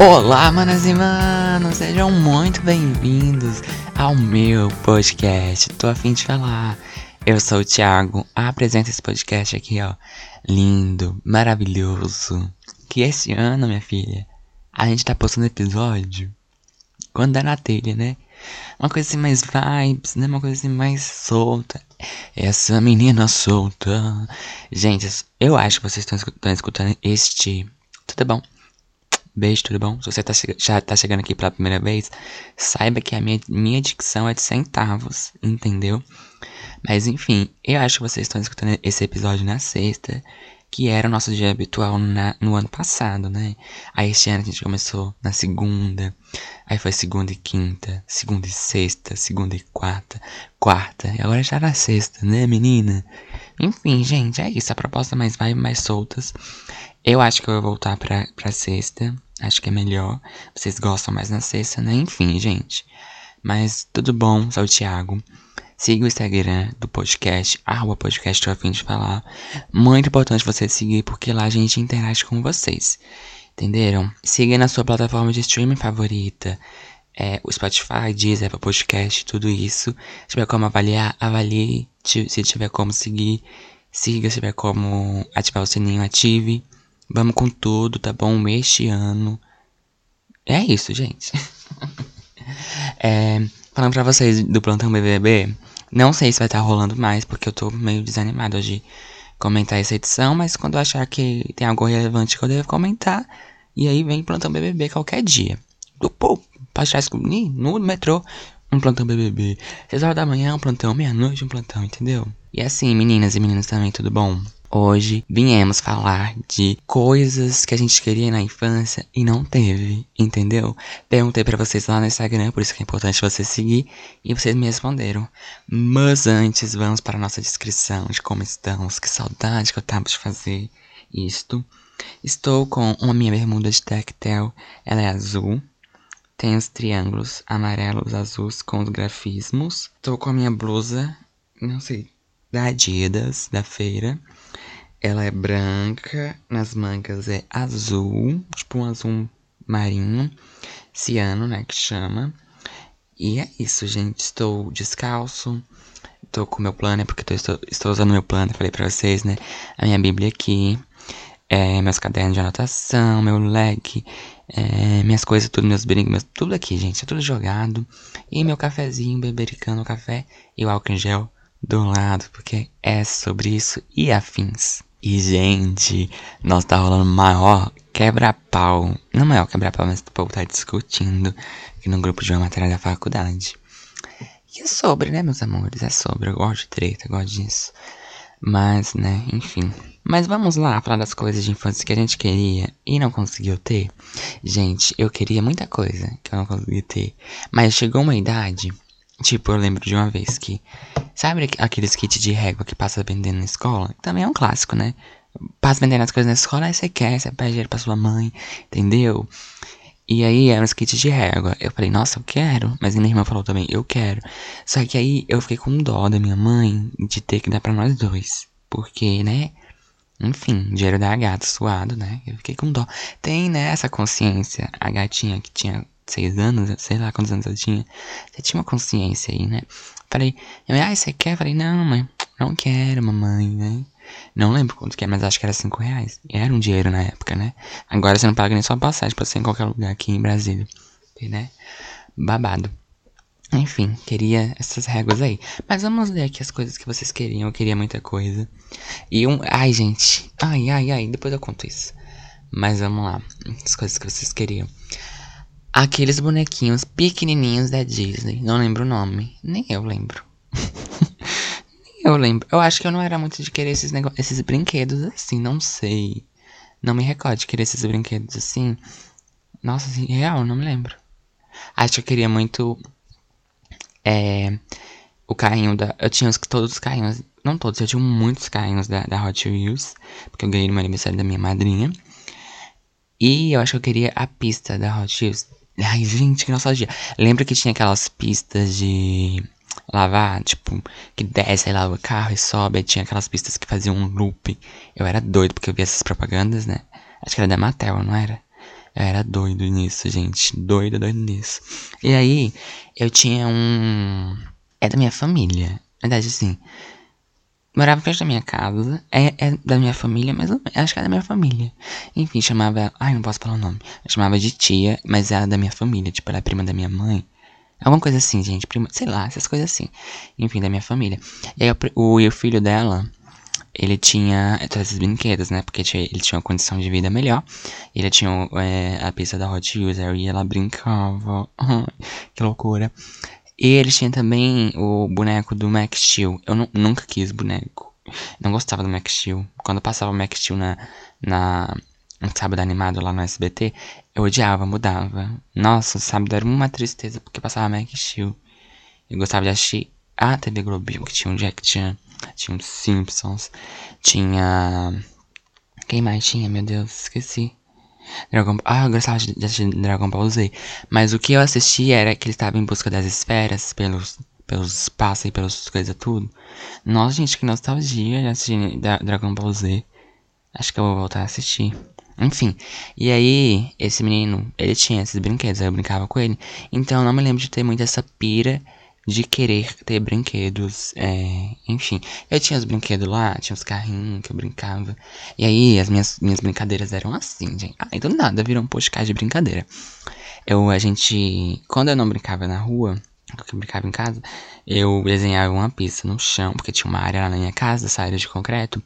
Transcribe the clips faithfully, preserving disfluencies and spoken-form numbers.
Olá, manas e manos, sejam muito bem-vindos ao meu podcast. Tô a fim de falar. Eu sou o Thiago, apresento esse podcast aqui, ó, lindo, maravilhoso. Que esse ano, minha filha, a gente tá postando episódio quando dá na telha, né? Uma coisa assim mais vibes, né? Uma coisa assim mais solta. Essa menina solta. Gente, eu acho que vocês estão escutando este... Tudo bom? Beijo, tudo bom? Se você tá, já tá chegando aqui pela primeira vez, saiba que a minha, minha dicção é de centavos, entendeu? Mas enfim, eu acho que vocês estão escutando esse episódio na sexta, que era o nosso dia habitual na, no ano passado, né? Aí este ano a gente começou na segunda, aí foi segunda e quinta, segunda e sexta, segunda e quarta, quarta, e agora já na sexta, né, menina? Enfim, gente, é isso, a proposta mais vai, mais soltas. Eu acho que eu vou voltar pra, pra sexta, acho que é melhor, vocês gostam mais na sexta, né? Enfim, gente, mas tudo bom, sou o Thiago, siga o Instagram do podcast, arroba podcast, tô a fim de falar, muito importante você seguir, porque lá a gente interage com vocês, entenderam? Siga na sua plataforma de streaming favorita, é, o Spotify, Deezer, Apple Podcast, tudo isso, se tiver como avaliar, avalie, se tiver como seguir, siga, se tiver como ativar o sininho, ative. Vamos com tudo, tá bom? Este ano. É isso, gente. é, falando pra vocês do Plantão B B B. Não sei se vai estar rolando mais, porque eu tô meio desanimado de comentar essa edição. Mas quando eu achar que tem algo relevante que eu devo comentar. E aí vem Plantão B B B qualquer dia. Do povo. Passar no metrô, um Plantão B B B. Seis horas da manhã, um plantão. Meia-noite, um plantão, entendeu? E assim, meninas e meninos também, tudo bom? Hoje viemos falar de coisas que a gente queria na infância e não teve, entendeu? Perguntei pra vocês lá no Instagram, por isso que é importante você seguir, e vocês me responderam. Mas antes, vamos para a nossa descrição de como estamos, que saudade que eu tava de fazer isto. Estou com uma minha bermuda de tactel, ela é azul. Tem os triângulos amarelos, azuis com os grafismos. Estou com a minha blusa, não sei, da Adidas, da feira. Ela é branca, nas mangas é azul, tipo um azul marinho, ciano, né, que chama. E é isso, gente, estou descalço, estou com o meu planner, porque tô, estou, estou usando meu planner, falei pra vocês, né, a minha bíblia aqui, é, meus cadernos de anotação, meu leque, é, minhas coisas, tudo, meus brincos, tudo aqui, gente, é tudo jogado. E meu cafezinho, bebericando o café e o álcool em gel do lado, porque é sobre isso e afins. E, gente, nós tá rolando maior quebra-pau. Não maior quebra-pau, mas o povo tá discutindo aqui no grupo de uma matéria da faculdade. E é sobre, né, meus amores? É sobre. Eu gosto de treta, eu gosto disso. Mas, né, enfim. Mas vamos lá falar das coisas de infância que a gente queria e não conseguiu ter. Gente, eu queria muita coisa que eu não consegui ter. Mas chegou uma idade... Tipo, eu lembro de uma vez que... Sabe aqueles kits de régua que passa vendendo na escola? Também é um clássico, né? Passa vendendo as coisas na escola, aí você quer, você pede dinheiro pra sua mãe, entendeu? E aí, eram os kits de régua. Eu falei, nossa, eu quero. Mas minha irmã falou também, eu quero. Só que aí, eu fiquei com dó da minha mãe de ter que dar pra nós dois. Porque, né? Enfim, dinheiro da gata, suado, né? Eu fiquei com dó. Tem, né, essa consciência. A gatinha que tinha... seis anos, sei lá quantos anos eu tinha. Você tinha uma consciência aí, né? Falei, ah, você quer? Falei, não, mãe, não quero, mamãe, né? Não lembro quanto que é, mas acho que era cinco reais. E era um dinheiro na época, né? Agora você não paga nem só passagem pra você ir em qualquer lugar aqui em Brasília, né? Babado. Enfim, queria essas réguas aí. Mas vamos ler aqui as coisas que vocês queriam. Eu queria muita coisa. E um... Ai, gente. Ai, ai, ai. Depois eu conto isso. Mas vamos lá. As coisas que vocês queriam. Aqueles bonequinhos pequenininhos da Disney. Não lembro o nome. Nem eu lembro. Nem eu lembro. Eu acho que eu não era muito de querer esses, nego... esses brinquedos assim. Não sei. Não me recordo de querer esses brinquedos assim. Nossa, assim, real, não me lembro. Acho que eu queria muito... É... O carrinho da... Eu tinha os... todos os carrinhos... Não todos, eu tinha muitos carrinhos da, da Hot Wheels. Porque eu ganhei no meu aniversário da minha madrinha. E eu acho que eu queria a pista da Hot Wheels. Ai, gente, que nostalgia. Lembra que tinha aquelas pistas de... lavar, tipo, que desce, aí lava o carro e sobe, aí tinha aquelas pistas que faziam um looping. Eu era doido porque eu via essas propagandas, né? Acho que era da Mattel, não era? Eu era doido nisso, gente, doido, doido nisso. E aí, eu tinha um... É da minha família, na verdade, assim, morava perto da minha casa, é, é da minha família, mas acho que é da minha família. Enfim, chamava, ai, não posso falar o nome, eu chamava de tia, mas era da minha família, tipo, ela é prima da minha mãe. Alguma coisa assim, gente, prima, sei lá, essas coisas assim. Enfim, da minha família. E aí o, o filho dela, ele tinha todos esses brinquedos, né? Porque tinha, ele tinha uma condição de vida melhor. Ele tinha é, a pista da Hot Wheels, aí ela brincava. Que loucura. E ele tinha também o boneco do Max Steel. Eu nunca quis boneco. Não gostava do Max Steel. Quando eu passava o Max Steel na... na um sábado animado lá no S B T, eu odiava, mudava. Nossa, o sábado era uma tristeza porque passava Max Steel. Eu gostava de assistir a T V Globinho, que tinha um Jack Chan, tinha um Simpsons, tinha... Quem mais tinha? Meu Deus, esqueci. Dragon... Ah, eu gostava de assistir Dragon Ball Z. Mas o que eu assistia era que ele estava em busca das esferas, pelos... pelos espaços e pelas coisas tudo. Nossa, gente, que nostalgia de assistir Dragon Ball Z. Acho que eu vou voltar a assistir. Enfim, e aí, esse menino, ele tinha esses brinquedos, aí eu brincava com ele. Então, eu não me lembro de ter muito essa pira de querer ter brinquedos, é, enfim. Eu tinha os brinquedos lá, tinha os carrinhos que eu brincava. E aí, as minhas, minhas brincadeiras eram assim, gente. Ah, então nada, virou um podcast de brincadeira. Eu, a gente, quando eu não brincava na rua, que eu brincava em casa, eu desenhava uma pista no chão, porque tinha uma área lá na minha casa, essa área de concreto.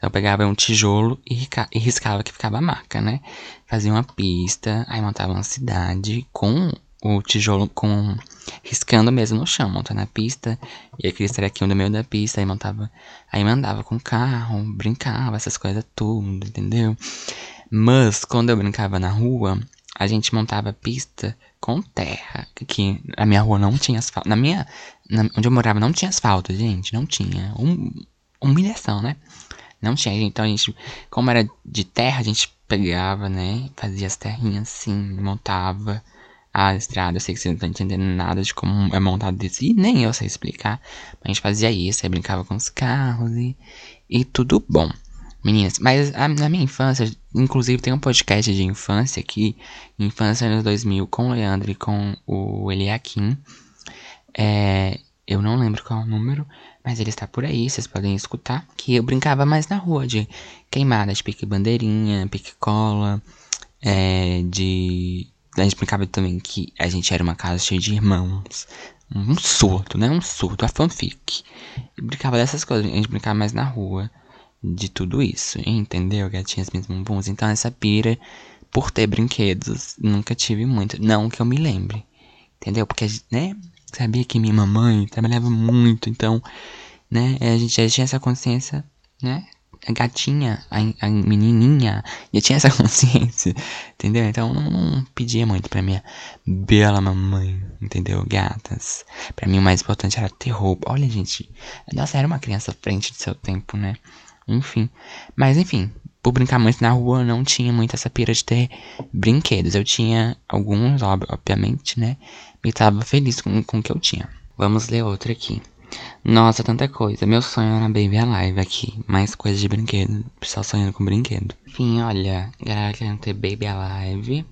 Eu pegava um tijolo e, e riscava que ficava a marca, né? Fazia uma pista, aí montava uma cidade com o tijolo, com riscando mesmo no chão, montando a pista. E aquele estrequinho do meio da pista, aí montava, aí mandava com o carro, brincava, essas coisas tudo, entendeu? Mas quando eu brincava na rua, a gente montava pista com terra, que na minha rua não tinha asfalto, na minha, na, onde eu morava não tinha asfalto, gente, não tinha, um, humilhação, né, não tinha, então a gente, como era de terra, a gente pegava, né, fazia as terrinhas assim, montava a estrada. Eu sei que vocês não estão entendendo nada de como é montado isso, e nem eu sei explicar, mas a gente fazia isso, aí brincava com os carros e, e tudo bom. Meninas, mas a, na minha infância, inclusive tem um podcast de infância aqui, Infância anos dois mil, com o Leandro e com o Eliakim. É, eu não lembro qual é o número, mas ele está por aí, vocês podem escutar. Que eu brincava mais na rua de queimada, de pique-bandeirinha, pique-cola, é, de... A gente brincava também que a gente era uma casa cheia de irmãos. Um surto, né? Um surto, a fanfic. Eu brincava dessas coisas, a gente brincava mais na rua. De tudo isso, entendeu? Gatinhas, minhas bumbuns. Então essa pira por ter brinquedos, nunca tive muito. Não que eu me lembre, entendeu? Porque, né? Sabia que minha mamãe trabalhava muito. Então, né? A gente já tinha essa consciência, né? A gatinha, a, a menininha já tinha essa consciência, entendeu? Então não, não pedia muito pra minha bela mamãe, entendeu? Gatas. Pra mim o mais importante era ter roupa. Olha, gente. Nossa, era uma criança à frente do seu tempo, né? Enfim, mas enfim, por brincar muito na rua, eu não tinha muito essa pira de ter brinquedos. Eu tinha alguns, obviamente, né? E tava feliz com, com o que eu tinha. Vamos ler outra aqui. Nossa, tanta coisa. Meu sonho era Baby Alive aqui. Mais coisas de brinquedo. Pessoal sonhando com brinquedo. Enfim, olha, galera querendo ter Baby Alive.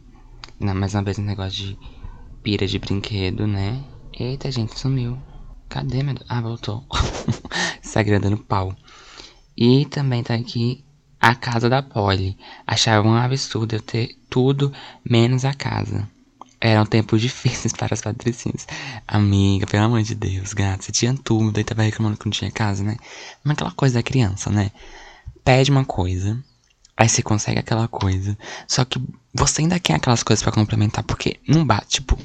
Não, mais uma vez um negócio de pira de brinquedo, né? Eita, gente, sumiu. Cadê meu... Ah, voltou. Instagram dando pau. E também tá aqui a casa da Polly. Achava um absurdo eu ter tudo menos a casa. Eram tempos difíceis para as patricinhas. Amiga, pelo amor de Deus, gata. Você tinha tudo e tava reclamando que não tinha casa, né? Mas aquela coisa da criança, né? Pede uma coisa, aí você consegue aquela coisa. Só que você ainda quer aquelas coisas pra complementar, porque não bate, tipo...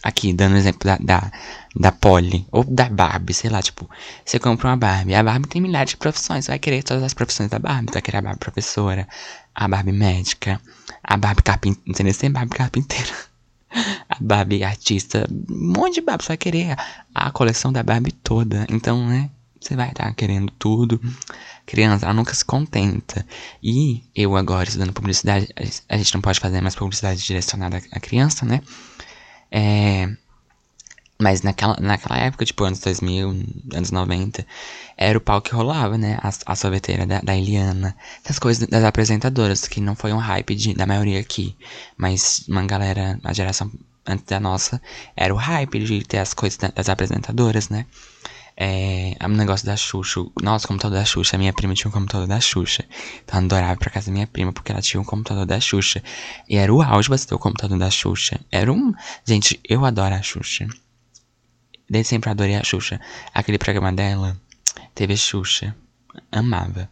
Aqui, dando exemplo da, da, da Polly, ou da Barbie, sei lá, tipo, você compra uma Barbie, a Barbie tem milhares de profissões, você vai querer todas as profissões da Barbie, você vai querer a Barbie professora, a Barbie médica, a Barbie carpinteira, não sei nem se tem Barbie carpinteira, a Barbie artista, um monte de Barbie, você vai querer a coleção da Barbie toda, então, né, você vai estar querendo tudo. Criança, ela nunca se contenta. E eu agora, estudando publicidade, a gente não pode fazer mais publicidade direcionada à criança, né? É, Mas naquela, naquela época, tipo, anos dois mil, anos noventa, era o pau que rolava, né? A, a sorveteira da, da Eliana. Essas coisas das apresentadoras, que não foi um hype de, da maioria aqui. Mas uma galera, a geração antes da nossa, era o hype de ter as coisas da, das apresentadoras, né? É, o negócio da Xuxa, nossa, o computador da Xuxa, a minha prima tinha um computador da Xuxa. Então eu adorava ir pra casa da minha prima, porque ela tinha um computador da Xuxa. E era o auge você ter o computador da Xuxa. Era um... Gente, eu adoro a Xuxa. Desde sempre adorei a Xuxa. Aquele programa dela, T V Xuxa, amava.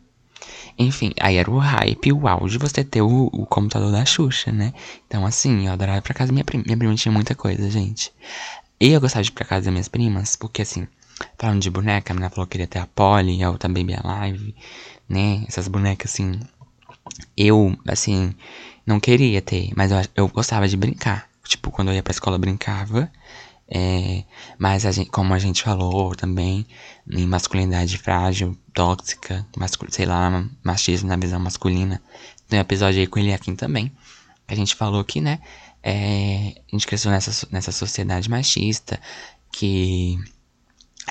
Enfim, aí era o hype, o auge você ter o, o computador da Xuxa, né? Então assim, eu adorava ir pra casa da minha prima. Minha prima tinha muita coisa, gente. E eu gostava de ir pra casa das minhas primas, porque assim... Falando de boneca, a menina falou que queria ter a Polly, a outra Baby Alive, né? Essas bonecas, assim... Eu, assim, não queria ter, mas eu, eu gostava de brincar. Tipo, quando eu ia pra escola, eu brincava. É, mas, a gente, como a gente falou também, em masculinidade frágil, tóxica, mascul- sei lá, machismo na visão masculina. Tem um episódio aí com ele aqui também, que a gente falou que, né? É, a gente cresceu nessa, nessa sociedade machista, que...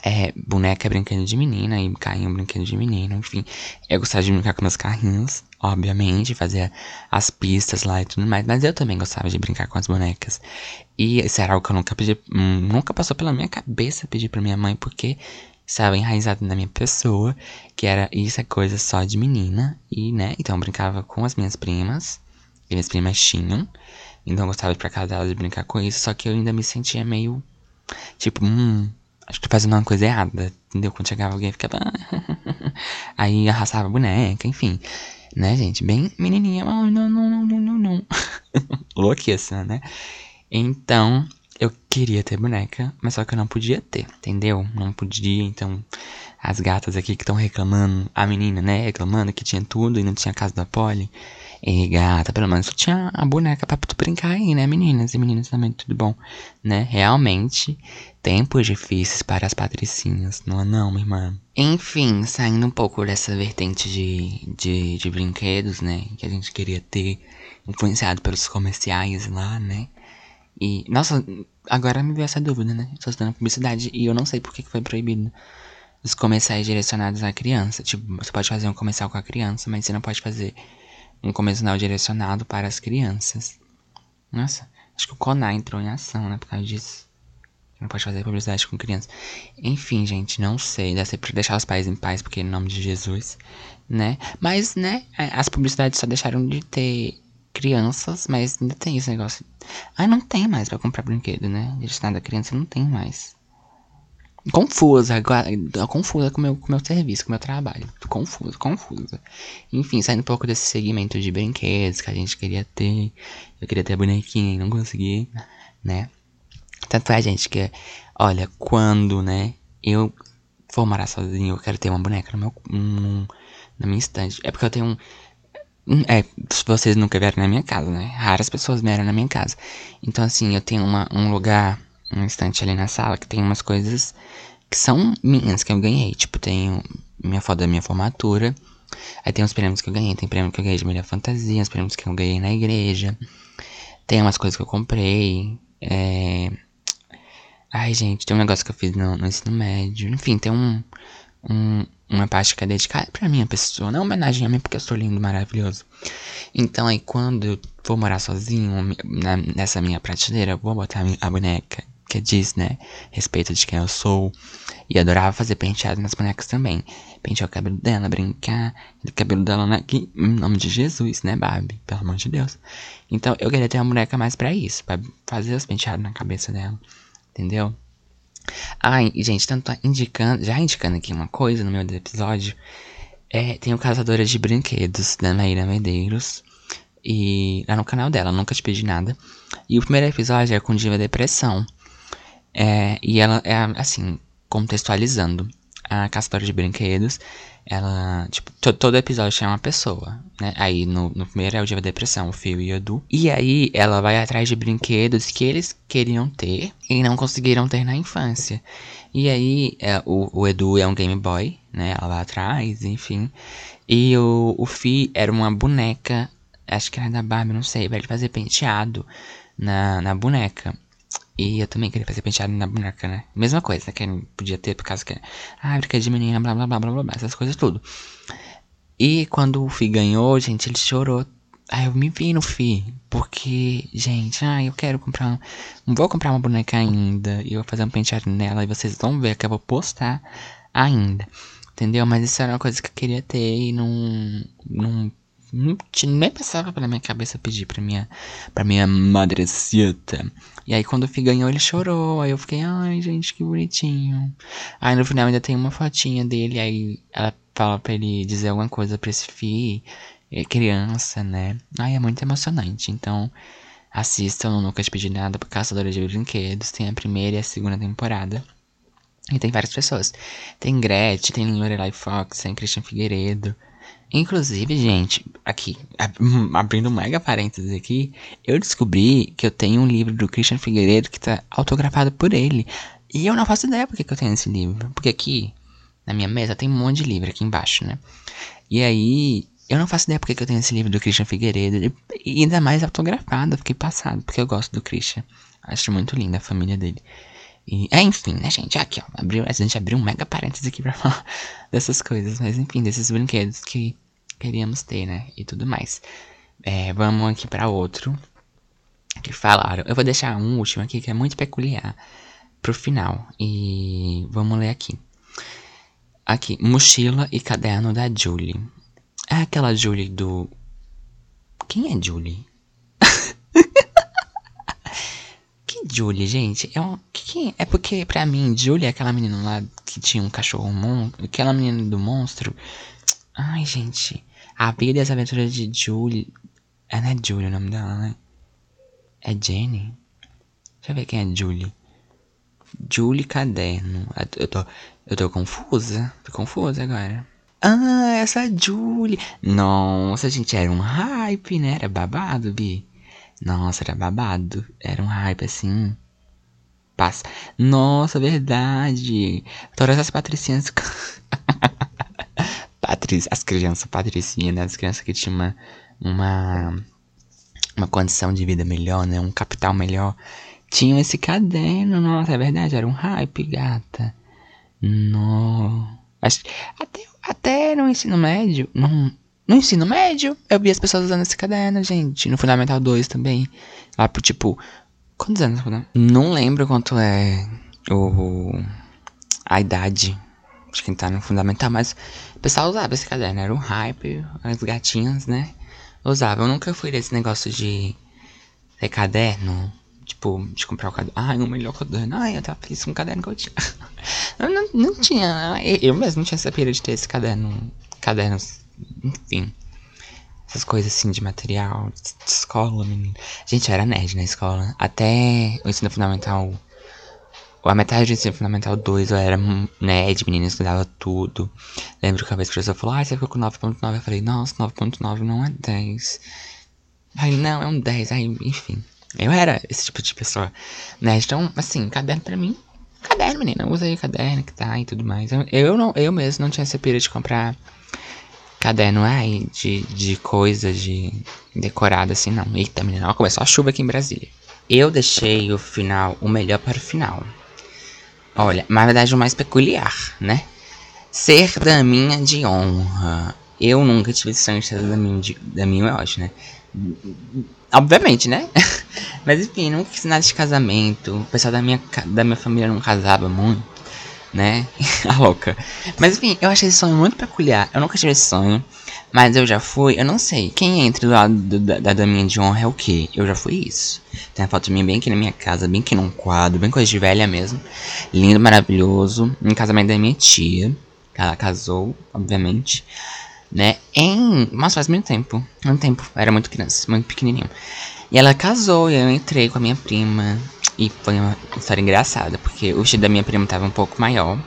É, boneca é brinquedo de menina e carrinho é brinquedo de menino, enfim. Eu gostava de brincar com meus carrinhos, obviamente, fazer as pistas lá e tudo mais. Mas eu também gostava de brincar com as bonecas. E isso era algo que eu nunca pedi, nunca passou pela minha cabeça pedir pra minha mãe, porque estava enraizado na minha pessoa, que era isso é coisa só de menina. E, né, então eu brincava com as minhas primas, que minhas primas tinham. Então eu gostava de ir pra casa delas e brincar com isso, só que eu ainda me sentia meio, tipo, hum... acho que fazendo uma coisa errada, entendeu? Quando chegava alguém, ficava... Aí arrastava a boneca, enfim. Né, gente? Bem menininha. Não, não, não, não, não, não. Louquiça, né? Então, eu queria ter boneca, mas só que eu não podia ter, entendeu? Não podia, então... As gatas aqui que estão reclamando... A menina, né? Reclamando que tinha tudo e não tinha a casa da Polly. E gata, pelo menos tu tinha a boneca pra tu brincar aí, né, meninas? E meninas também, tudo bom, né? Realmente... Tempos difíceis para as patricinhas, não é não, minha irmã? Enfim, saindo um pouco dessa vertente de, de, de brinquedos, né? Que a gente queria ter, influenciado pelos comerciais lá, né? E, nossa, agora me veio essa dúvida, né? Estou estudando publicidade e eu não sei por que foi proibido os comerciais direcionados à criança. Tipo, você pode fazer um comercial com a criança, mas você não pode fazer um comercial direcionado para as crianças. Nossa, acho que o Conar entrou em ação, né? Por causa disso. Não pode fazer publicidade com criança. Enfim, gente, não sei. Dá sempre pra deixar os pais em paz, porque em nome de Jesus, né? Mas, né, as publicidades só deixaram de ter crianças, mas ainda tem esse negócio. Ah, não tem mais pra comprar brinquedo, né? Destinado a criança, não tem mais. Confusa, agora, confusa com meu, o com meu serviço, com o meu trabalho. Confusa, confusa. Enfim, saindo um pouco desse segmento de brinquedos que a gente queria ter. Eu queria ter a bonequinha e não consegui, né? Tanto é, gente, que, olha, quando, né, eu for morar sozinho, eu quero ter uma boneca no meu, um, na minha estante. É porque eu tenho um... É, vocês nunca vieram na minha casa, né? Raras pessoas vieram na minha casa. Então, assim, eu tenho uma, um lugar, um estante ali na sala, que tem umas coisas que são minhas, que eu ganhei. Tipo, tem minha foto da minha formatura. Aí tem os prêmios que eu ganhei. Tem prêmio que eu ganhei de melhor fantasia, os prêmios que eu ganhei na igreja. Tem umas coisas que eu comprei, é... Ai, gente, tem um negócio que eu fiz no, no ensino médio. Enfim, tem um, um, uma parte que é dedicada pra minha pessoa. Não homenagem a mim, porque eu sou lindo, maravilhoso. Então, aí, quando eu for morar sozinho, na, nessa minha prateleira, eu vou botar a, minha, a boneca, que diz, né, respeito de quem eu sou. E adorava fazer penteado nas bonecas também. Pentear o cabelo dela, brincar. O cabelo dela aqui, em nome de Jesus, né, Barbie? Pelo amor de Deus. Então, eu queria ter uma boneca mais pra isso, pra fazer os penteados na cabeça dela. Entendeu? Ai, ah, gente, tanto indicando, já indicando aqui uma coisa no meu episódio, é, tem o Caçadora de Brinquedos, da Maíra Medeiros, e lá no canal dela, Nunca Te Pedi Nada. E o primeiro episódio é com Diva Depressão. É, e ela é assim, contextualizando a Caçadora de Brinquedos. Ela, tipo, to, todo episódio chama uma pessoa, né? Aí no, no primeiro é o Diva Depressão, o Fio e o Edu. E aí ela vai atrás de brinquedos que eles queriam ter e não conseguiram ter na infância. E aí é, o, o Edu é um Game Boy, né? Ela vai atrás, enfim. E o, o Fio era uma boneca, acho que era da Barbie, não sei, vai fazer penteado na, na boneca. E eu também queria fazer penteado na boneca, né? Mesma coisa, né? Que podia ter, por causa que... Ah, brincadeira de menina, blá, blá, blá, blá, blá, essas coisas tudo. E quando o Fi ganhou, gente, ele chorou. Aí eu me vi no Fi, porque, gente, ah, eu quero comprar... Um... Não vou comprar uma boneca ainda, e eu vou fazer um penteado nela, e vocês vão ver que eu vou postar ainda. Entendeu? Mas isso era uma coisa que eu queria ter e não... não... Não, nem passava pela minha cabeça pedir pra minha, pra minha madrecita. E aí quando o Fih ganhou ele chorou. Aí eu fiquei, ai gente, que bonitinho. Aí no final ainda tem uma fotinha dele. Aí ela fala pra ele dizer alguma coisa pra esse Fih. É criança, né? Ai, é muito emocionante. Então assistam no Nunca Te Pedi Nada, por Caçadora de Brinquedos. Tem a primeira e a segunda temporada. E tem várias pessoas. Tem Gretchen, tem Lorelai Fox, tem Christian Figueiredo. Inclusive, gente, aqui, abrindo um mega parênteses aqui, eu descobri que eu tenho um livro do Christian Figueiredo que tá autografado por ele. E eu não faço ideia porque que eu tenho esse livro. Porque aqui, na minha mesa, tem um monte de livro aqui embaixo, né? E aí, eu não faço ideia porque que eu tenho esse livro do Christian Figueiredo. E ainda mais autografado, eu fiquei passado, porque eu gosto do Christian. Acho muito linda a família dele. E, é, enfim, né, gente? Aqui, ó. Abriu, a gente abriu um mega parênteses aqui pra falar dessas coisas. Mas, enfim, desses brinquedos que queríamos ter, né? E tudo mais. É, vamos aqui pra outro que falaram. Eu vou deixar um último aqui que é muito peculiar pro final. E vamos ler aqui. Aqui. Mochila e caderno da Julie. É aquela Julie do... Quem é Julie? Julie, gente, é um... Que, é porque, pra mim, Julie é aquela menina lá que tinha um cachorro monstro. Aquela menina do monstro. Ai, gente. A vida e as aventuras de Julie... É, não é Julie o nome dela, né? É Jenny? Deixa eu ver quem é Julie. Julie Caderno. Eu tô... Eu tô confusa. Tô confusa agora. Ah, essa Julie. Nossa, gente, era um hype, né? Era babado, Bi. Nossa, era babado. Era um hype, assim. Passa. Nossa, verdade. Todas as patricinhas... Patric... As crianças patricinhas, né? As crianças que tinham uma, uma... Uma condição de vida melhor, né? Um capital melhor. Tinham esse caderno. Nossa, é verdade. Era um hype, gata. No... Até, até no ensino médio... Não... No ensino médio, eu vi as pessoas usando esse caderno, gente. No Fundamental dois também. Lá pro tipo... Quantos anos? Não lembro quanto é o... a idade de quem tá no Fundamental. Mas o pessoal usava esse caderno. Era um hype. As gatinhas, né? Usavam. Eu nunca fui desse negócio de... ter caderno. Tipo, de comprar o caderno. Ai, o melhor caderno. Ai, eu tava feliz com o caderno que eu tinha. Eu não, não tinha. Eu mesmo não tinha essa pira de ter esse caderno. Cadernos... Enfim, essas coisas assim de material, de escola, menino. Gente, eu era nerd na escola. Até o ensino fundamental, ou a metade do ensino fundamental dois, eu era nerd, menino, estudava tudo. Lembro que uma vez que a professora falou, ah, você ficou com nove ponto nove. Eu falei, nossa, nove ponto nove não é dez. Aí, não, é um dez. Aí, enfim, eu era esse tipo de pessoa nerd. Então, assim, caderno pra mim, caderno, menina, usa aí o caderno que tá e tudo mais. Eu, eu, não, eu mesmo não tinha essa pira de comprar... Caderno, ai, de, de coisa, de decorado, assim, não. Eita, menina, ó, começou a chuva aqui em Brasília. Eu deixei o final, o melhor para o final. Olha, mas na verdade o mais peculiar, né? Ser daminha de honra. Eu nunca tive sonho de ser daminha de, daminha, é ótimo, né? Obviamente, né? Mas enfim, nunca fiz nada de casamento. O pessoal da minha, da minha família não casava muito. Né? A louca. Mas enfim, eu achei esse sonho muito peculiar. Eu nunca tive esse sonho. Mas eu já fui. Eu não sei. Quem entra do lado do, da, da daminha de honra é o quê? Eu já fui isso. Tem a foto minha bem aqui na minha casa. Bem aqui num quadro. Bem coisa de velha mesmo. Lindo, maravilhoso. Em casamento da minha tia. Ela casou, obviamente. Né? Em... Mas faz muito tempo. Muito tempo. Eu era muito criança. Muito pequenininho. E ela casou. E eu entrei com a minha prima. E foi uma história engraçada, porque o vestido da minha prima tava um pouco maior.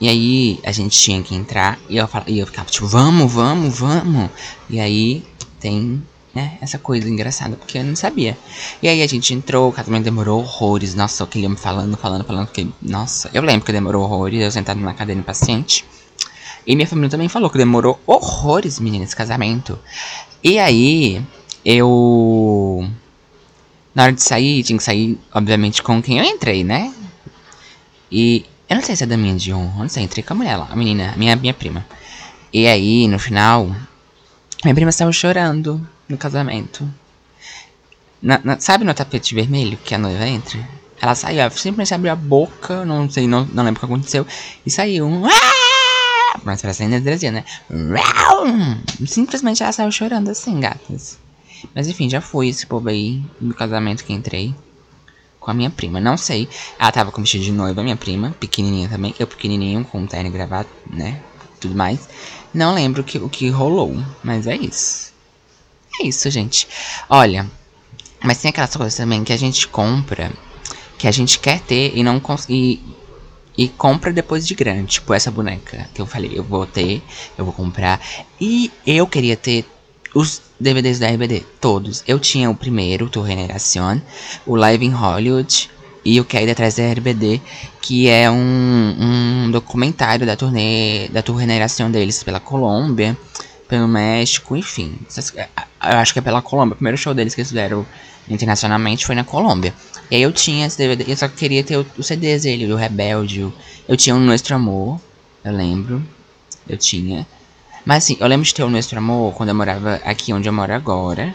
E aí, a gente tinha que entrar. E eu, falava, e eu ficava tipo, vamos, vamos, vamos. E aí, tem, né, essa coisa engraçada, porque eu não sabia. E aí, a gente entrou, o casamento demorou horrores. Nossa, aquele homem falando, falando, falando. Porque, nossa, eu lembro que demorou horrores. Eu sentado na cadeira impaciente. E minha família também falou que demorou horrores, menina, esse casamento. E aí, eu... Na hora de sair, tinha que sair, obviamente, com quem eu entrei, né? E eu não sei se é da minha de honra, não sei, entrei com a mulher lá, a menina, minha, minha prima. E aí, no final, minha prima saiu chorando no casamento. Na, na, sabe no tapete vermelho que a noiva entra? Ela saiu, ela simplesmente abriu a boca, não sei, não, não lembro o que aconteceu, e saiu. Mas ela saiu dizia, né? Simplesmente ela saiu chorando assim, gatas. Mas enfim, já foi esse povo aí no casamento que entrei com a minha prima. Não sei, ela tava com o vestido de noiva, minha prima, pequenininha também, eu pequenininho, com um terno e gravata, né? Tudo mais. Não lembro que, o que rolou, mas é isso. É isso, gente. Olha, mas tem aquelas coisas também que a gente compra, que a gente quer ter e não consegue. E compra depois de grande, tipo essa boneca que eu falei, eu vou ter, eu vou comprar. E eu queria ter os D V Ds da R B D, todos. Eu tinha o primeiro, o Tour Generación, o Live in Hollywood e o Que é Detrás da R B D, que é um, um documentário da turnê, da Tour Generación deles pela Colômbia, pelo México, enfim. Eu acho que é pela Colômbia, o primeiro show deles que eles fizeram internacionalmente foi na Colômbia. E aí eu tinha esse D V D, eu só queria ter os C Ds dele, do Rebelde. O, eu tinha o Nuestro Amor, eu lembro, eu tinha. Mas assim, eu lembro de ter o Nuestro Amor quando eu morava aqui onde eu moro agora.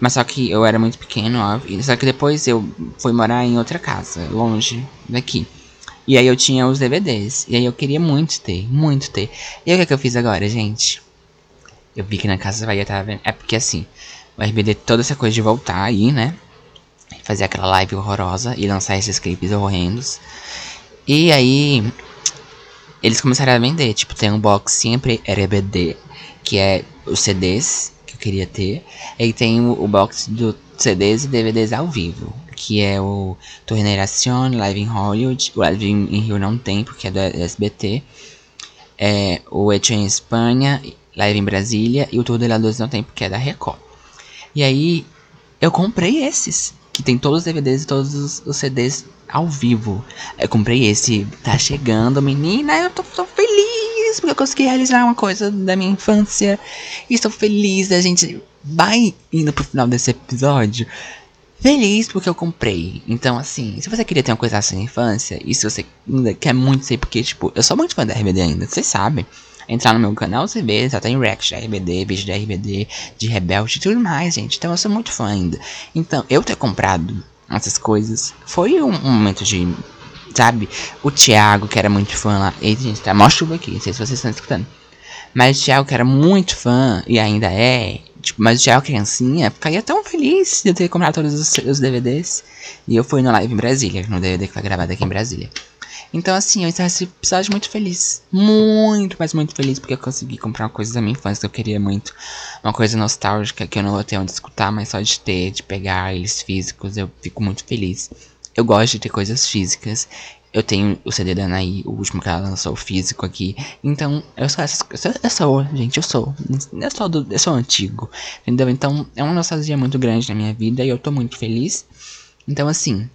Mas só que eu era muito pequeno, óbvio. Só que depois eu fui morar em outra casa, longe daqui. E aí eu tinha os D V Ds. E aí eu queria muito ter, muito ter. E o que é que eu fiz agora, gente? Eu vi que na casa vai estar vendo. É porque assim, o R B D, toda essa coisa de voltar aí, né? Fazer aquela live horrorosa e lançar esses clipes horrendos. E aí, eles começaram a vender. Tipo, tem um box sempre R B D, que é os C Ds. Eu queria ter. Aí tem o, o box do C Ds e D V Ds ao vivo, que é o Tour Generación, Live in Hollywood. O Live in, in Rio não tem, porque é do S B T. É, o Gretchen em Espanha, Live em Brasília. E o Tour de la doze não tem, porque é da Record. E aí, eu comprei esses, que tem todos os D V Ds e todos os, os C Ds ao vivo. Eu comprei esse. Tá chegando, menina. Eu tô, tô feliz, porque eu consegui realizar uma coisa da minha infância. E estou feliz. A gente vai indo pro final desse episódio feliz porque eu comprei. Então assim, se você queria ter uma coisa assim na infância, e se você ainda quer muito sei, porque tipo, eu sou muito fã da R B D ainda, vocês sabem. Entrar no meu canal, você vê, só tem reaction da R B D, vídeo da R B D, de Rebelde e tudo mais, gente. Então eu sou muito fã ainda. Então eu ter comprado essas coisas foi um, um momento de... Sabe, o Thiago, que era muito fã lá. Eita, gente, tá mó chuva aqui, não sei se vocês estão escutando. Mas o Thiago, que era muito fã, e ainda é, tipo, mas o Thiago, criancinha, ficaria tão feliz de eu ter comprado todos os, os D V Ds. E eu fui no Live em Brasília, no D V D que foi gravado aqui em Brasília. Então, assim, eu estava esse episódio muito feliz. Muito, mas muito feliz, porque eu consegui comprar uma coisa da minha infância que eu queria muito. Uma coisa nostálgica que eu não vou ter onde escutar, mas só de ter, de pegar eles físicos, eu fico muito feliz. Eu gosto de ter coisas físicas. Eu tenho o C D da Anaí, o último que ela lançou, o físico aqui. Então, eu sou essas coisas. Eu sou, gente, eu sou. Eu sou, do, eu sou antigo. Entendeu? Então, é uma nostalgia muito grande na minha vida e eu tô muito feliz. Então, assim,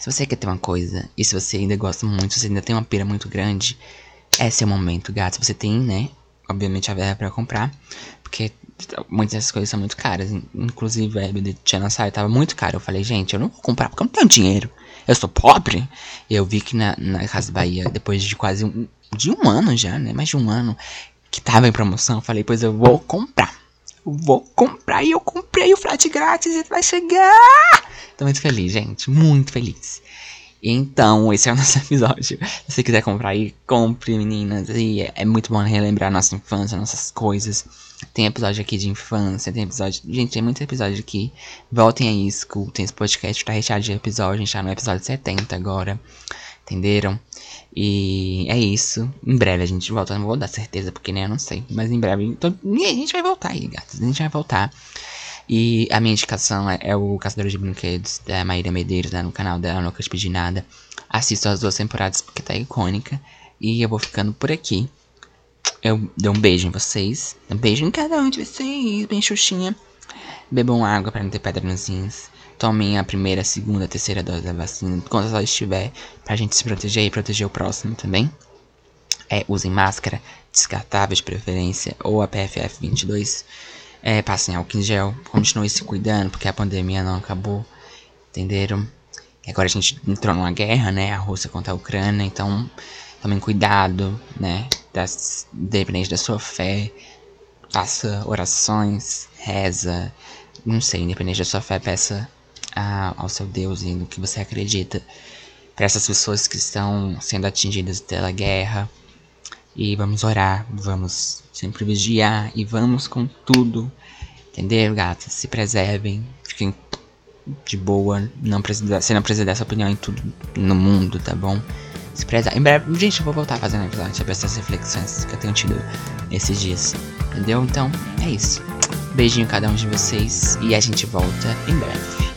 se você quer ter uma coisa e se você ainda gosta muito, se você ainda tem uma pira muito grande, esse é o momento, gato. Você tem, né? Obviamente, a verba pra comprar. Porque muitas dessas coisas são muito caras. Inclusive a R B D tinha lançado e tava muito caro. Eu falei, gente, eu não vou comprar porque eu não tenho dinheiro, eu sou pobre. E eu vi que na, na Casa Bahia, depois de quase um, de um ano já, né, mais de um ano, que tava em promoção, eu falei, pois eu vou comprar. Eu vou comprar e eu comprei o frete grátis e vai chegar. Tô muito feliz, gente, muito feliz. Então, esse é o nosso episódio. Se você quiser comprar aí, compre, meninas. E é, é muito bom relembrar a nossa infância, nossas coisas. Tem episódio aqui de infância, tem episódio... Gente, tem muito episódio aqui. Voltem aí, escutem esse podcast, tá recheado de episódio. A gente tá no episódio setenta agora, entenderam? E é isso. Em breve a gente volta, não vou dar certeza, porque nem eu não sei. Mas em breve, tô... a gente vai voltar aí, gatos. A gente vai voltar. E a minha indicação é, é o Caçadora de Brinquedos, da Maíra Medeiros, né, no canal dela, Nunca te pedi nada. Assisto as duas temporadas porque tá icônica. E eu vou ficando por aqui. Eu dou um beijo em vocês. Um beijo em cada um de vocês, bem xuxinha. Bebam água pra não ter pedra nos rins. Tomem a primeira, segunda, terceira dose da vacina, quando só estiver, pra gente se proteger e proteger o próximo também. É, usem máscara, descartável de preferência, ou a P F F vinte e dois. É, passem álcool em gel, continuem se cuidando, porque a pandemia não acabou, entenderam? E agora a gente entrou numa guerra, né? A Rússia contra a Ucrânia, então tomem cuidado, né? Das, dependente da sua fé, faça orações, reza, não sei, independente da sua fé, peça a, ao seu Deus e no que você acredita. Para essas pessoas que estão sendo atingidas pela guerra. E vamos orar, vamos sempre vigiar e vamos com tudo, entendeu, gatas? Se preservem, fiquem de boa, não precisa, você não precisa dessa opinião em tudo no mundo, tá bom? Se preservem. Em breve, gente, eu vou voltar fazendo episódio sobre essas reflexões que eu tenho tido esses dias, entendeu? Então, é isso. Beijinho a cada um de vocês e a gente volta em breve.